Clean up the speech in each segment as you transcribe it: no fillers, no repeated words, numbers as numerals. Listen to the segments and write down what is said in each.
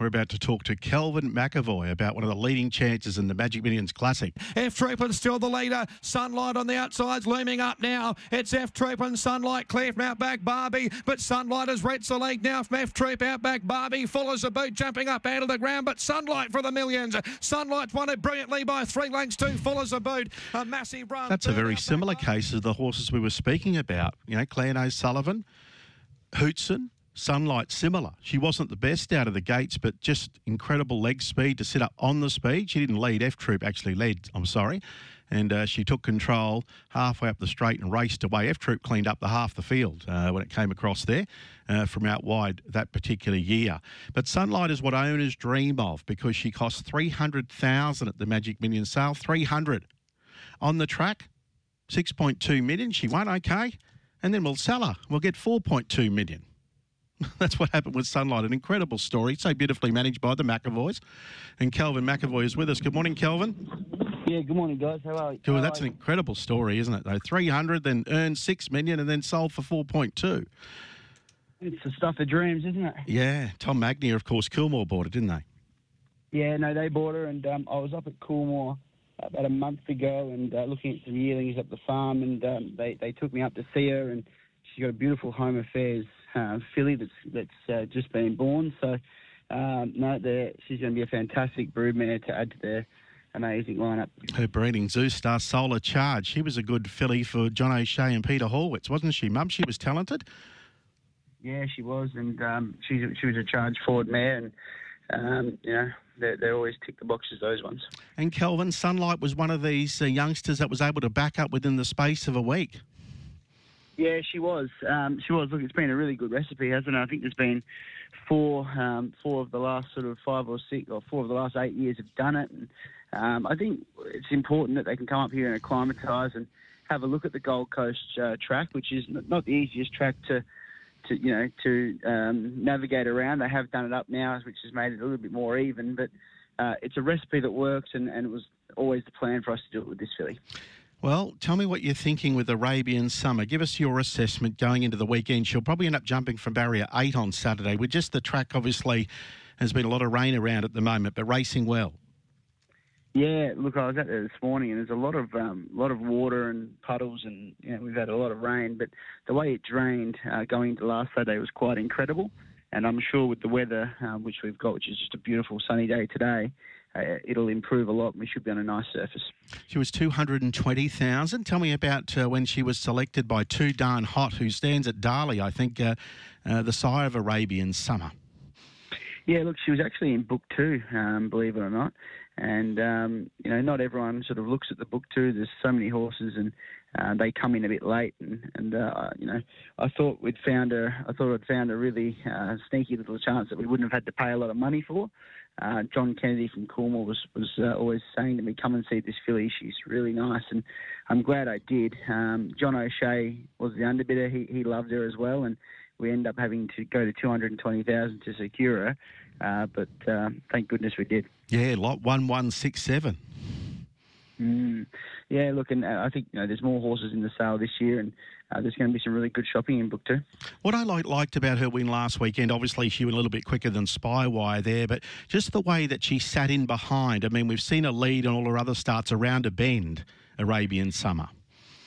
We're about to talk to Kelvin McEvoy about one of the leading chances in the Magic Millions Classic. F Troop is still the leader. Sunlight on the outside's looming up now. It's F Troop and Sunlight clear from Outback Barbie, but Sunlight has reached the lead now from F Troop. Outback Barbie full as a boot, jumping up out of the ground, but Sunlight for the millions. Sunlight's won it brilliantly by 3 lengths to full as a boot. A massive run. That's a very similar case of the horses we were speaking about. You know, Claire O'Sullivan, Hootson, Sunlight similar. She wasn't the best out of the gates, but just incredible leg speed to sit up on the speed. She didn't lead. F Troop actually led, I'm sorry. And she took control halfway up the straight and raced away. F Troop cleaned up the half the field when it came across there from out wide that particular year. But Sunlight is what owners dream of because she cost $300,000 at the Magic Million sale. $300,000 on the track, $6.2 million. She won okay. And then we'll sell her. We'll get $4.2 million. That's what happened with Sunlight. An incredible story, so beautifully managed by the McEvoys. And Kelvin McEvoy is with us. Good morning, Kelvin. Yeah, good morning, guys. How are you? Good. That's an incredible story, isn't it, though? 300, then earned $6 million, and then sold for 4.2. It's the stuff of dreams, isn't it? Yeah. Tom Magnier, of course, Coolmore bought it, didn't they? Yeah, no, they bought her, and I was up at Coolmore about a month ago and looking at some yearlings up the farm, and they took me up to see her, and she's got a beautiful home affairs filly that's just been born. So, no, she's going to be a fantastic broodmare to add to their amazing lineup. Her breeding, Zoustar, Solar Charge. She was a good filly for John O'Shea and Peter Horwitz, wasn't she, Mum? She was talented. Yeah, she was, and she was a charge forward mare, and they always tick the boxes, those ones. And Kelvin, Sunlight was one of these youngsters that was able to back up within the space of a week. Yeah, she was. Look, it's been a really good recipe, hasn't it? I think there's been four of the last sort of 5 or 6 or 4 of the last 8 years have done it. And I think it's important that they can come up here and acclimatise and have a look at the Gold Coast track, which is not the easiest track to navigate around. They have done it up now, which has made it a little bit more even. But it's a recipe that works, and it was always the plan for us to do it with this filly. Well, tell me what you're thinking with Arabian Summer. Give us your assessment going into the weekend. She'll probably end up jumping from barrier 8 on Saturday. With just the track, obviously, there's been a lot of rain around at the moment, but racing well. Yeah, look, I was out there this morning, and there's a lot of water and puddles, and we've had a lot of rain. But the way it drained going into last Saturday was quite incredible. And I'm sure with the weather, which we've got, which is just a beautiful sunny day today, it'll improve a lot, and we should be on a nice surface. She was $220,000. Tell me about when she was selected by Too Darn Hot, who stands at Darley, I think, the sire of Arabian Summer. Yeah, look, she was actually in Book 2, believe it or not. And, not everyone sort of looks at the Book 2. There's so many horses, and they come in a bit late. And I thought I'd found a really sneaky little chance that we wouldn't have had to pay a lot of money for. John Kennedy from Coolmore was always saying to me, come and see this filly, she's really nice, and I'm glad I did. John O'Shea was the underbidder, he loved her as well, and we ended up having to go to $220,000 to secure her, but thank goodness we did. Yeah, lot 1167. Yeah, look, and I think there's more horses in the sale this year, and there's going to be some really good shopping in Book 2. What I liked about her win last weekend, obviously she went a little bit quicker than Spywire there, but just the way that she sat in behind. I mean, we've seen a lead on all her other starts around a bend, Arabian Summer.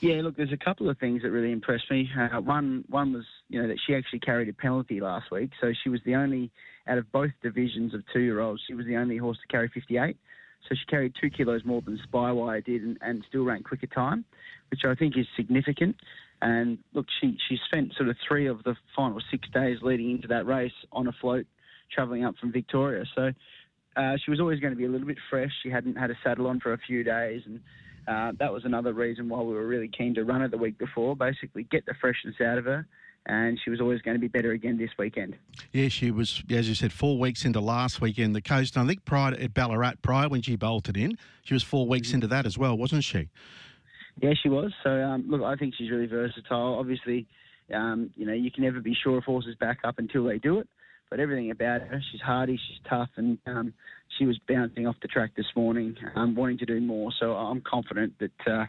Yeah, look, there's a couple of things that really impressed me. One was, that she actually carried a penalty last week, so she was the only, out of both divisions of 2-year-olds, she was the only horse to carry 58. So she carried 2 kilos more than Spywire did and still ran quicker time, which I think is significant. And, look, she spent sort of 3 of the final 6 days leading into that race on a float, travelling up from Victoria. So she was always going to be a little bit fresh. She hadn't had a saddle on for a few days, and that was another reason why we were really keen to run her the week before, basically get the freshness out of her. And she was always going to be better again this weekend. Yeah, she was, as you said, 4 weeks into last weekend, the coast. And I think at Ballarat, when she bolted in, she was 4 weeks into that as well, wasn't she? Yeah, she was. So, look, I think she's really versatile. Obviously, you can never be sure if horses back up until they do it. But everything about her, she's hardy, she's tough, and she was bouncing off the track this morning, wanting to do more. So I'm confident that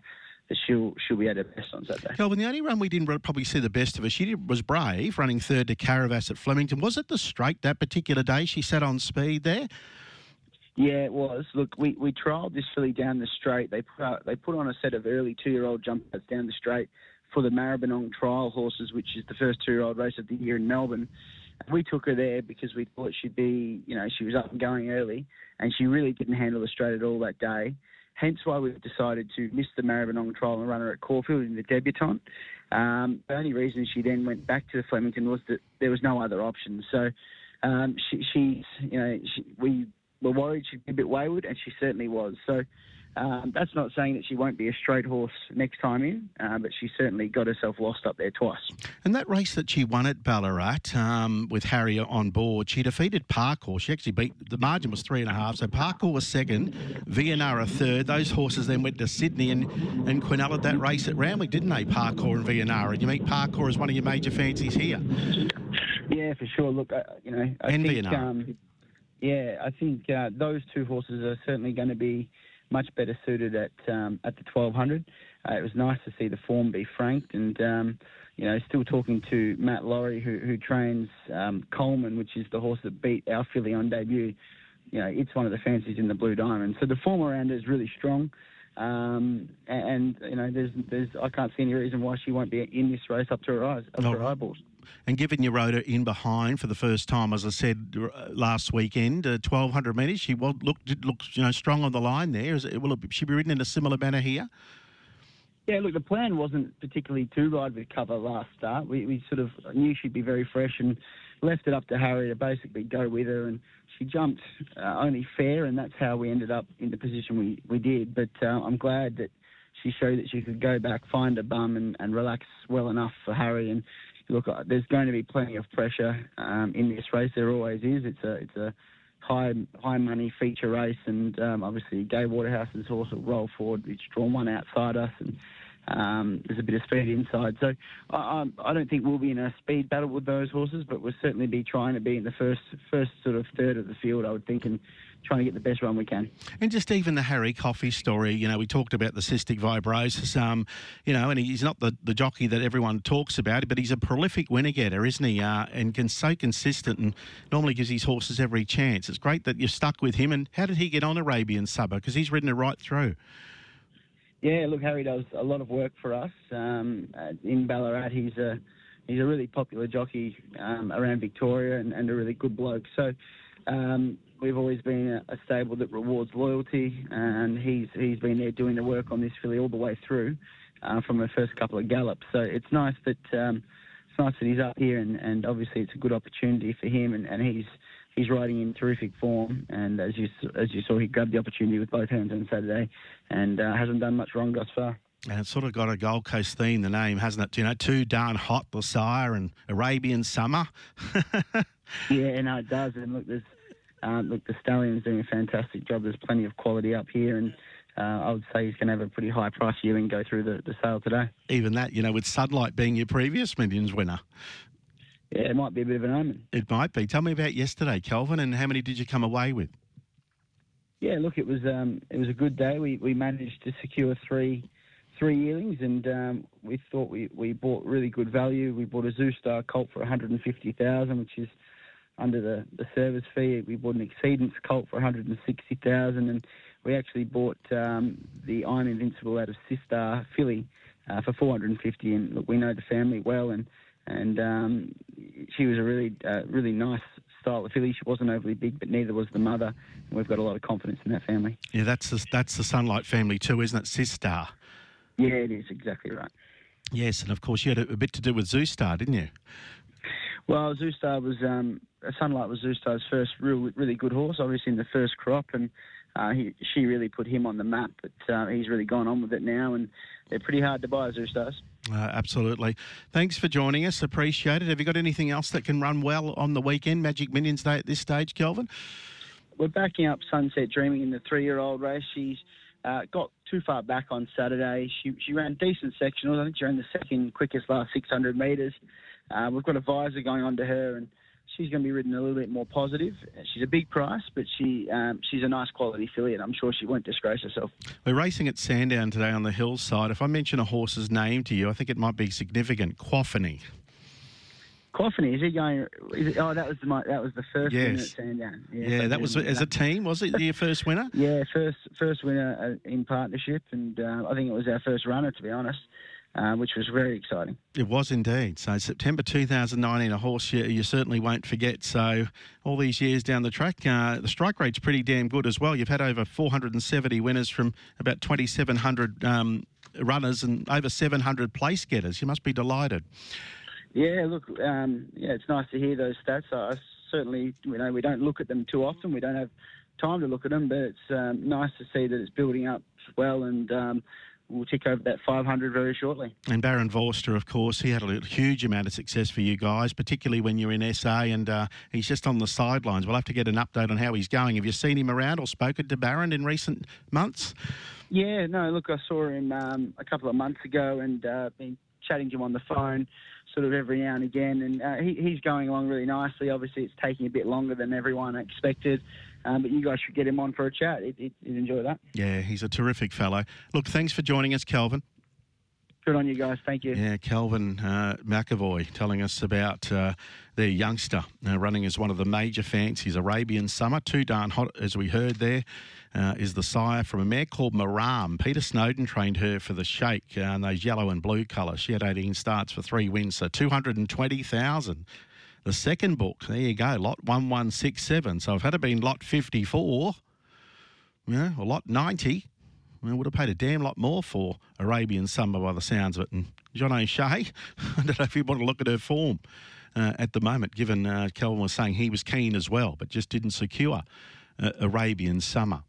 she'll be at her best on Saturday. Kelvin, the only run we didn't probably see the best of her, was brave, running third to Caravass at Flemington. Was it the straight that particular day she sat on speed there? Yeah, it was. Look, we trialled this filly down the straight. They put on a set of early two-year-old jumpers down the straight for the Maribyrnong trial horses, which is the first two-year-old race of the year in Melbourne. We took her there because we thought she'd be, she was up and going early, and she really didn't handle the straight at all that day. Hence why we've decided to miss the Maribyrnong trial and run her at Caulfield in the debutante. The only reason she then went back to the Flemington was that there was no other option. So we were worried she'd be a bit wayward, and she certainly was. So that's not saying that she won't be a straight horse next time in, but she certainly got herself lost up there twice. And that race that she won at Ballarat with Harry on board, she defeated Parkour. She actually beat, the margin was 3.5, so Parkour was second, Vianara third. Those horses then went to Sydney and quinelled that race at Randwick, didn't they, Parkour and Vianara? You meet Parkour as one of your major fancies here. Yeah, for sure. Look, I think those two horses are certainly going to be much better suited at the 1200. It was nice to see the form be franked, and still talking to Matt Laurie, who trains Coleman, which is the horse that beat our filly on debut. It's one of the fancies in the Blue Diamond, so the form around it is really strong. I can't see any reason why she won't be in this race up to her eyes, her eyeballs. And given you rode her in behind for the first time, as I said last weekend, 1,200 metres, she looked strong on the line there. Will she be ridden in a similar manner here? Yeah, look, the plan wasn't particularly to ride with cover last start. We sort of knew she'd be very fresh and left it up to Harry to basically go with her, and she jumped only fair, and that's how we ended up in the position we did. But I'm glad that she showed that she could go back, find a bum, and relax well enough for Harry. And look, there's going to be plenty of pressure in this race. There always is. It's a high money feature race, and obviously Gay Waterhouse's horse will roll forward. It's drawn one outside us, and there's a bit of speed inside. So I don't think we'll be in a speed battle with those horses, but we'll certainly be trying to be in the first sort of third of the field, I would think, and trying to get the best run we can. And just even the Harry Coffey story, we talked about the cystic fibrosis, and he's not the jockey that everyone talks about, but he's a prolific winner-getter, isn't he? So consistent, and normally gives his horses every chance. It's great that you've stuck with him. And how did he get on Arabian Summer? Because he's ridden it right through. Yeah, look, Harry does a lot of work for us. In Ballarat, he's a really popular jockey around Victoria, and a really good bloke. So we've always been a stable that rewards loyalty, and he's been there doing the work on this filly all the way through from her first couple of gallops. So it's nice that he's up here, and obviously it's a good opportunity for him, and he's riding in terrific form, and as you saw, he grabbed the opportunity with both hands on Saturday, and hasn't done much wrong thus far. And it's sort of got a Gold Coast theme, the name, hasn't it? Too Darn Hot, the sire, and Arabian Summer. Yeah, no, it does. And look, the stallion's doing a fantastic job. There's plenty of quality up here, and I would say he's going to have a pretty high price year and go through the sale today. Even that, with Sunlight being your previous Millions winner. Yeah, it might be a bit of an omen. It might be. Tell me about yesterday, Kelvin, and how many did you come away with? Yeah, look, it was a good day. We managed to secure three yearlings, and we thought we bought really good value. We bought a Zoustar colt for $150,000, which is under the service fee. We bought an Exceedance colt for $160,000, and we actually bought the Iron Invincible out of Sistar filly for $450,000. And look, we know the family well, and she was a really nice style of filly. She wasn't overly big, but neither was the mother. And we've got a lot of confidence in that family. Yeah, that's the Sunlight family too, isn't it, Sistar? Yeah, it is, exactly right. Yes, and of course you had a bit to do with Zoustar, didn't you? Well, Zoustar was Sunlight was Zoustar's first really good horse, obviously in the first crop, and she really put him on the map. But he's really gone on with it now, and they're pretty hard to buy, Zoustars. Absolutely. Thanks for joining us. Appreciate it. Have you got anything else that can run well on the weekend, Magic Millions Day at this stage, Kelvin? We're backing up Sunset Dreaming in the three-year-old race. She's got too far back on Saturday. She ran decent sectionals. I think she ran the second quickest last 600 metres. We've got a visor going on to her, and she's going to be ridden a little bit more positive. She's a big price, but she's a nice quality filly, and I'm sure she won't disgrace herself. We're racing at Sandown today on the hillside. If I mention a horse's name to you, I think it might be significant. Coffey. Coffey, is he going? That was the first winner at Sandown. Yeah, that was as a team, was it? Your first winner? Yeah, first winner in partnership, and I think it was our first runner, to be honest. Which was very exciting. It was indeed. So September 2019, a horse you certainly won't forget. So all these years down the track, the strike rate's pretty damn good as well. You've had over 470 winners from about 2,700 runners and over 700 place getters. You must be delighted. Yeah, look, it's nice to hear those stats. I certainly, we don't look at them too often. We don't have time to look at them, but it's nice to see that it's building up well, and we'll tick over that 500 very shortly. And Baron Vorster, of course, he had a huge amount of success for you guys, particularly when you're in SA, and he's just on the sidelines. We'll have to get an update on how he's going. Have you seen him around or spoken to Baron in recent months? Yeah, no, look, I saw him a couple of months ago and been chatting to him on the phone sort of every now and again, and he's going along really nicely. Obviously, it's taking a bit longer than everyone expected. But you guys should get him on for a chat. He'd enjoy that. Yeah, he's a terrific fellow. Look, thanks for joining us, Kelvin. Good on you guys. Thank you. Yeah, Kelvin McEvoy telling us about their youngster running as one of the major fancies, Arabian Summer. Too Darn Hot, as we heard there, is the sire from a mare called Maram. Peter Snowden trained her for the Sheikh in those yellow and blue colours. She had 18 starts for 3 wins, so 220,000. The second book, there you go, lot 1167. So if it had been lot 54, or lot 90, I would have paid a damn lot more for Arabian Summer by the sounds of it. And John O'Shea, I don't know if you want to look at her form at the moment, given Kelvin was saying he was keen as well, but just didn't secure Arabian Summer.